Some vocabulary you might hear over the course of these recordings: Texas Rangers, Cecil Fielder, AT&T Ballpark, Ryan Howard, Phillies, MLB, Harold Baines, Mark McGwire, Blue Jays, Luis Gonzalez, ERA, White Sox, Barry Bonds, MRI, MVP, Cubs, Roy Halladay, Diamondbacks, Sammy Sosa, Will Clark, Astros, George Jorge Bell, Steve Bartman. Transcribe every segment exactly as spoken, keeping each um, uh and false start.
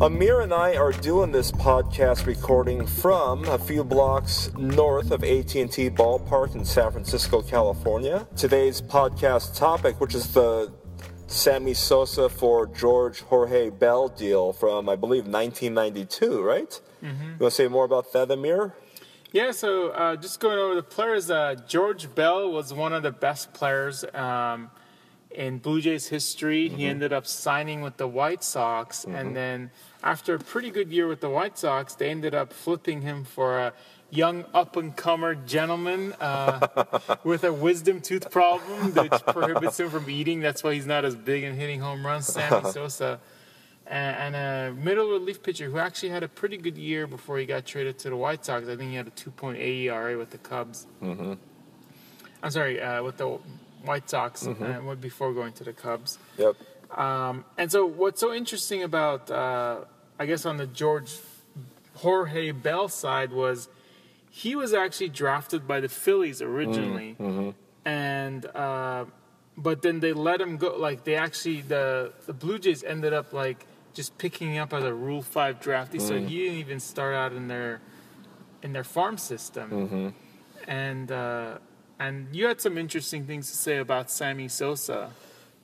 Amir and I are doing this podcast recording from a few blocks north of A T and T Ballpark in San Francisco, California. Today's podcast topic, which is the Sammy Sosa for George Jorge Bell deal from, I believe, nineteen ninety-two, right? Mm-hmm. You want to say more about that, Amir? Yeah, so uh, just going over the players, uh, George Bell was one of the best players um, in Blue Jays history. Mm-hmm. He ended up signing with the White Sox, mm-hmm. and then after a pretty good year with the White Sox, they ended up flipping him for a young up-and-comer gentleman uh, with a wisdom tooth problem which prohibits him from eating. That's why he's not as big and hitting home runs, Sammy Sosa. And, and a middle relief pitcher who actually had a pretty good year before he got traded to the White Sox. I think he had a two point eight E R A with the Cubs. Mm-hmm. I'm sorry, uh, with the White Sox mm-hmm. uh, before going to the Cubs. Yep. Um, and so what's so interesting about, uh, I guess, on the George Jorge Bell side was he was actually drafted by the Phillies originally. Mm-hmm. And uh, but then they let him go. Like, they actually, the, the Blue Jays ended up, like, just picking up as a Rule five draftee. Mm-hmm. So he didn't even start out in their in their farm system. Mm-hmm. And uh, and you had some interesting things to say about Sammy Sosa.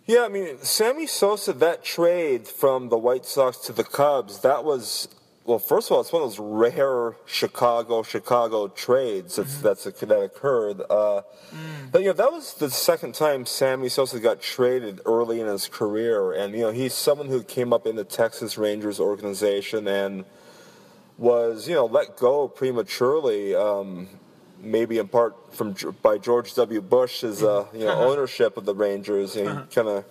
Yeah, I mean, Sammy Sosa, that trade from the White Sox to the Cubs, that was, well, first of all, it's one of those rare Chicago, Chicago trades that's, mm-hmm. that's a, that occurred. Uh, mm. But, you know, that was the second time Sammy Sosa got traded early in his career. And, you know, he's someone who came up in the Texas Rangers organization and was, you know, let go prematurely, um, maybe in part from by George W. Bush's, uh, you know, ownership of the Rangers. And uh-huh. kind of...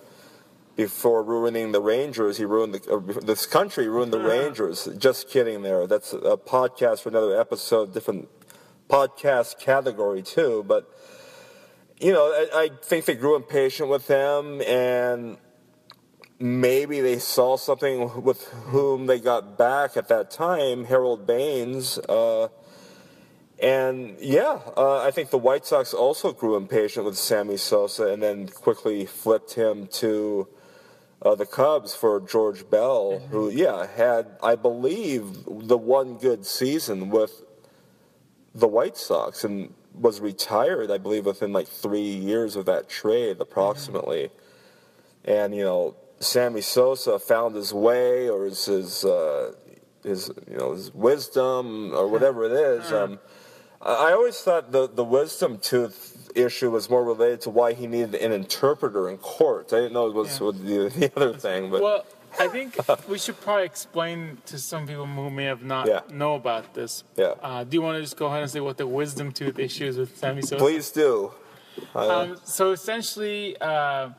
Before ruining the Rangers, he ruined the, or this country ruined the Rangers. Just kidding there. That's a podcast for another episode, different podcast category too. But, you know, I, I think they grew impatient with him, and maybe they saw something with whom they got back at that time, Harold Baines. Uh, And, yeah, uh, I think the White Sox also grew impatient with Sammy Sosa and then quickly flipped him to... Uh, the Cubs for George Bell, mm-hmm. who, yeah, had, I believe, the one good season with the White Sox and was retired, I believe, within like three years of that trade, approximately. Mm-hmm. And, you know, Sammy Sosa found his way, or his, his, uh, his you know, his wisdom, or whatever it is. Um, I always thought the, the wisdom tooth issue was more related to why he needed an interpreter in court. I didn't know it was yeah. the, the other thing. But. Well, I think we should probably explain to some people who may have not yeah. know about this. Yeah. Uh, do you want to just go ahead and say what the wisdom tooth issue is with Sammy Sosa? Please do. Um, so essentially, uh,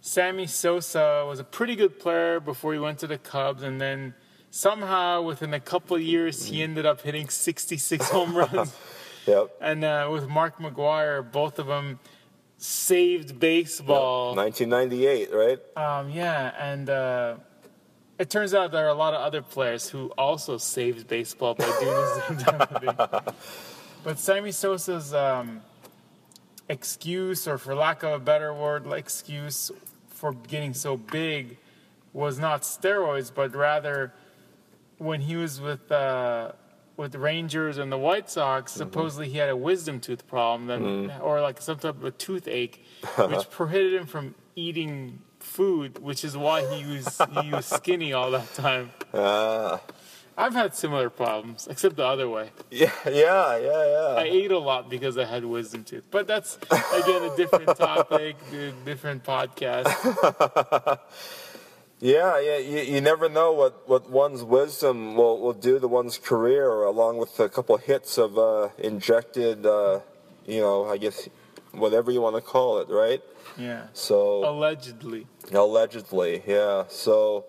Sammy Sosa was a pretty good player before he went to the Cubs, and then somehow within a couple of years he ended up hitting sixty-six home runs. Yep. And uh, with Mark McGwire, both of them saved baseball. Yep. nineteen ninety-eight, right? Um, yeah, and uh, it turns out there are a lot of other players who also saved baseball by doing the same type of thing. But Sammy Sosa's um, excuse, or for lack of a better word, excuse for getting so big was not steroids, but rather when he was with... Uh, with the Rangers and the White Sox, supposedly mm-hmm. he had a wisdom tooth problem, that, mm. or like some type of a toothache, which prohibited him from eating food, which is why he was he was skinny all that time. Uh, I've had similar problems, except the other way. Yeah, yeah, yeah, yeah. I ate a lot because I had wisdom tooth, but that's again a different topic, a different podcast. Yeah, yeah, you, you never know what, what one's wisdom will, will do to one's career, along with a couple of hits of uh, injected, uh, you know, I guess, whatever you want to call it, right? Yeah. So allegedly. Allegedly, yeah. So,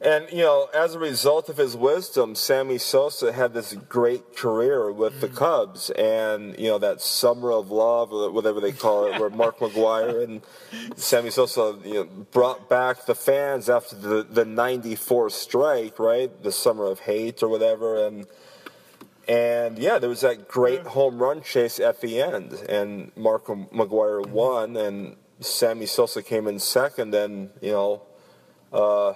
and, you know, as a result of his wisdom, Sammy Sosa had this great career with mm. the Cubs, and, you know, that summer of love, or whatever they call it, where Mark McGwire and Sammy Sosa, you know, brought back the fans after the, the ninety-four strike, right? The summer of hate or whatever. And, and yeah, there was that great home run chase at the end, and Mark McGwire mm. won, and Sammy Sosa came in second, and, you know, uh,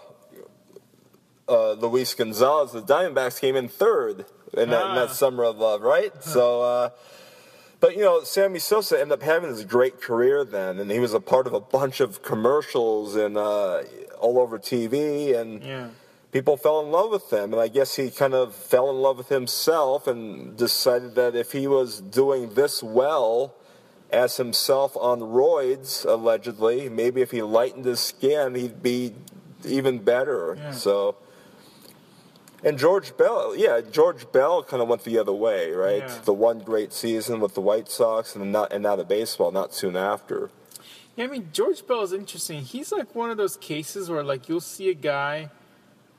uh, Luis Gonzalez, the Diamondbacks came in third in that, ah. in that summer of love, right? Huh. So, uh, but, you know, Sammy Sosa ended up having this great career then, and he was a part of a bunch of commercials and uh, all over T V, and yeah. people fell in love with him. And I guess he kind of fell in love with himself and decided that if he was doing this well as himself on roids, allegedly, maybe if he lightened his skin, he'd be even better. Yeah. So, and George Bell, yeah, George Bell kind of went the other way, right? Yeah. The one great season with the White Sox, and not and out of baseball not soon after. Yeah, I mean, George Bell is interesting. He's like one of those cases where, like, you'll see a guy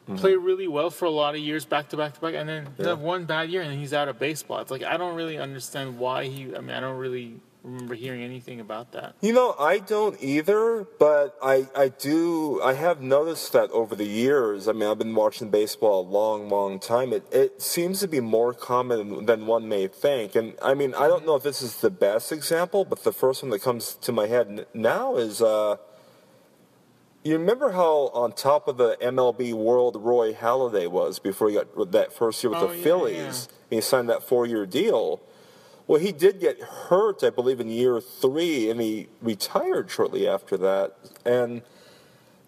mm-hmm. play really well for a lot of years, back to back to back, and then yeah. one bad year, and then he's out of baseball. It's like, I don't really understand why he. I mean, I don't really remember hearing anything about that. You know, I don't either, but I, I do, I have noticed that over the years. I mean, I've been watching baseball a long, long time. It, it seems to be more common than one may think. And, I mean, I don't know if this is the best example, but the first one that comes to my head now is, uh, you remember how on top of the M L B world Roy Halladay was before he got that first year with oh, the yeah, Phillies? Yeah. He signed that four-year deal. Well, he did get hurt, I believe, in year three, and he retired shortly after that. And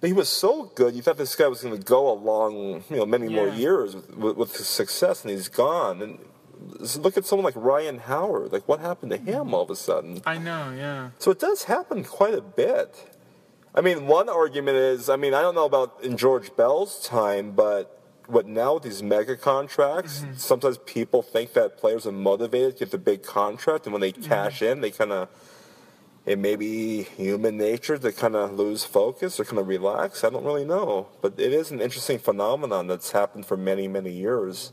he was so good, you thought this guy was going to go along, you know, many yeah. more years with, with, with his success, and he's gone. And look at someone like Ryan Howard. Like, what happened to him all of a sudden? I know, yeah. So it does happen quite a bit. I mean, one argument is, I mean, I don't know about in George Bell's time, but what now with these mega contracts, mm-hmm. sometimes people think that players are motivated to get the big contract, and when they cash mm-hmm. in, they kind of, it may be human nature to kind of lose focus or kind of relax. I don't really know. But it is an interesting phenomenon that's happened for many, many years.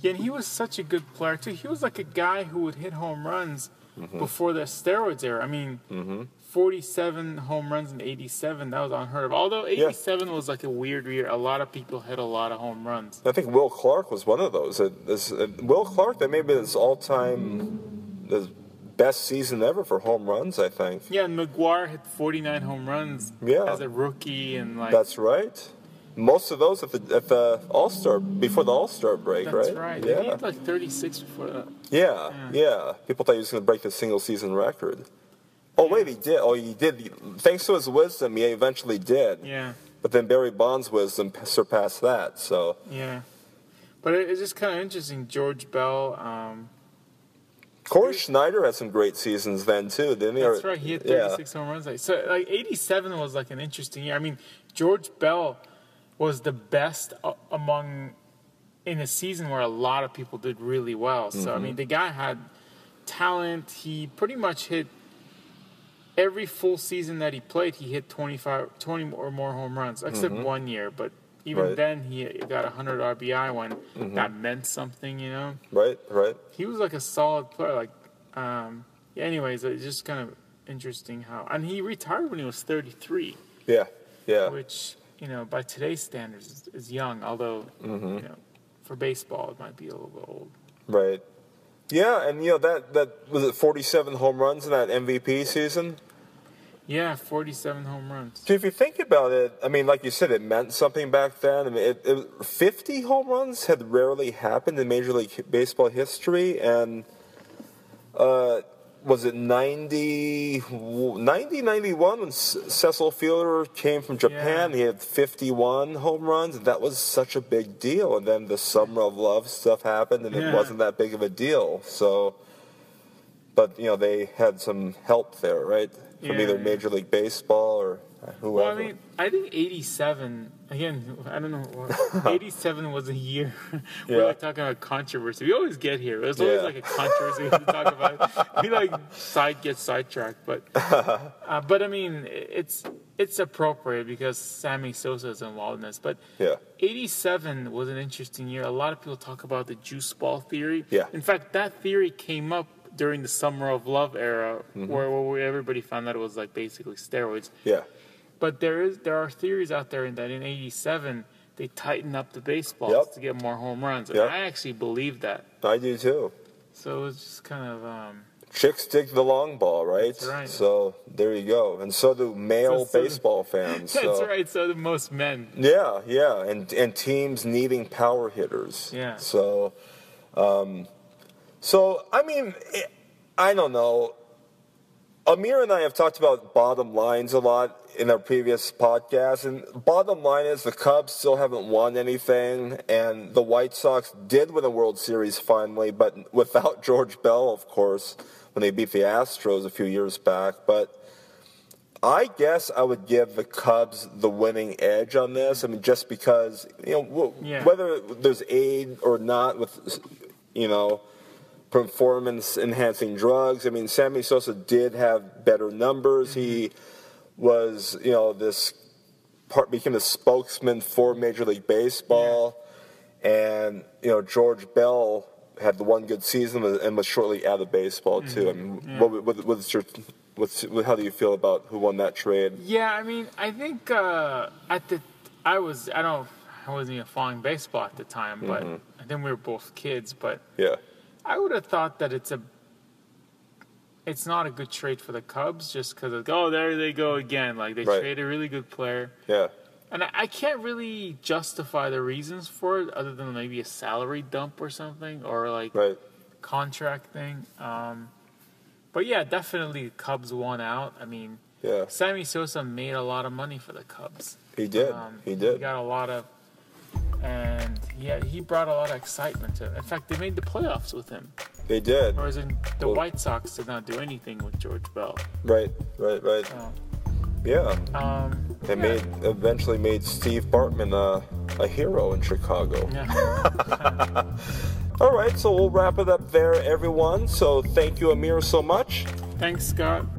Yeah, and he was such a good player, too. He was like a guy who would hit home runs mm-hmm. before the steroids era. I mean, mm-hmm. forty-seven home runs in eighty-seven, that was unheard of. Although eighty-seven yeah. was like a weird year. A lot of people hit a lot of home runs. I think Will Clark was one of those. It, this, it, Will Clark, that may be his all-time the best season ever for home runs, I think. Yeah, and McGwire hit forty-nine home runs yeah. as a rookie. And like That's right. Most of those at the, at the All-Star, before the All-Star break, That's right? That's right. Yeah. He had like thirty-six before that. Yeah, yeah. yeah. People thought he was going to break the single-season record. Oh, wait, he did. Oh, he did. Thanks to his wisdom, he eventually did. Yeah. But then Barry Bonds' wisdom surpassed that, so. Yeah. But it's just kind of interesting. George Bell. Um, Corey Schneider had some great seasons then, too, didn't he? That's right. He had thirty-six yeah. home runs. Like, so, like, eighty-seven was, like, an interesting year. I mean, George Bell was the best among in a season where a lot of people did really well. So, mm-hmm. I mean, the guy had talent. He pretty much hit. Every full season that he played, he hit twenty-five, twenty or more home runs, except mm-hmm. one year. But even right. then, he got one hundred R B I when mm-hmm. that meant something, you know? Right, right. He was like a solid player. Like, um, yeah, anyways, it's just kind of interesting how. And he retired when he was thirty-three. Yeah, yeah. Which, you know, by today's standards is, is young, although, mm-hmm. you know, for baseball, it might be a little bit old. Right. Yeah, and, you know, that, that was it forty-seven home runs in that M V P season? Yeah, forty-seven home runs. So if you think about it, I mean, like you said, it meant something back then. I mean, it, it, fifty home runs had rarely happened in Major League Baseball history, and uh, was it ninety, ninety, ninety-one when Cecil Fielder came from Japan? Yeah. He had fifty-one home runs, and that was such a big deal. And then the Summer of Love stuff happened, and yeah. it wasn't that big of a deal. So, but, you know, they had some help there, right? From yeah, either Major League Baseball or whoever. Well, I mean, I think eighty-seven, again, I don't know, eighty-seven was a year we're yeah. like talking about controversy. We always get here. There's always yeah. like a controversy we talk about. We like side get sidetracked. But, uh, but I mean, it's it's appropriate because Sammy Sosa is involved in this. But yeah. eighty-seven was an interesting year. A lot of people talk about the juice ball theory. Yeah. In fact, that theory came up during the Summer of Love era, mm-hmm. where, where everybody found that it was like basically steroids. Yeah. But there is there are theories out there that in eighty-seven they tighten up the baseballs yep. to get more home runs, and yep. I actually believe that. I do too. So it's just kind of um, Chicks dig the long ball, right? That's right. So there you go. And so do male so, so baseball fans. That's so. right. So do most men. Yeah, yeah. And and teams needing power hitters. Yeah. So, um, so I mean, it, I don't know. Amir and I have talked about bottom lines a lot in our previous podcast, and bottom line is the Cubs still haven't won anything, and the White Sox did win a World Series finally, but without George Bell, of course, when they beat the Astros a few years back. But I guess I would give the Cubs the winning edge on this. I mean, just because, you know, w- yeah. whether there's aid or not with, you know, performance-enhancing drugs. I mean, Sammy Sosa did have better numbers. Mm-hmm. He was, you know, this part became the spokesman for Major League Baseball, yeah. and you know, George Bell had the one good season and was shortly out of baseball too. Mm-hmm. I mean, yeah. what, what, what's your, what's how do you feel about who won that trade? Yeah, I mean, I think uh, at the I was I don't I wasn't even following baseball at the time, but mm-hmm. I think we were both kids, but yeah. I would have thought that it's a, it's not a good trade for the Cubs just because of, oh, there they go again. Like, they right. trade a really good player. Yeah. And I, I can't really justify the reasons for it other than maybe a salary dump or something or, like, right. contract thing. Um, but, yeah, definitely the Cubs won out. I mean, yeah. Sammy Sosa made a lot of money for the Cubs. He did. Um, he did. He got a lot of... And yeah, he brought a lot of excitement to it. In fact, they made the playoffs with him. They did. Whereas in the well, White Sox did not do anything with George Bell. Right, right, right. So, yeah. Um, they yeah. made eventually made Steve Bartman a, a hero in Chicago. Yeah. All right, so we'll wrap it up there, everyone. So thank you, Amir, so much. Thanks, Scott.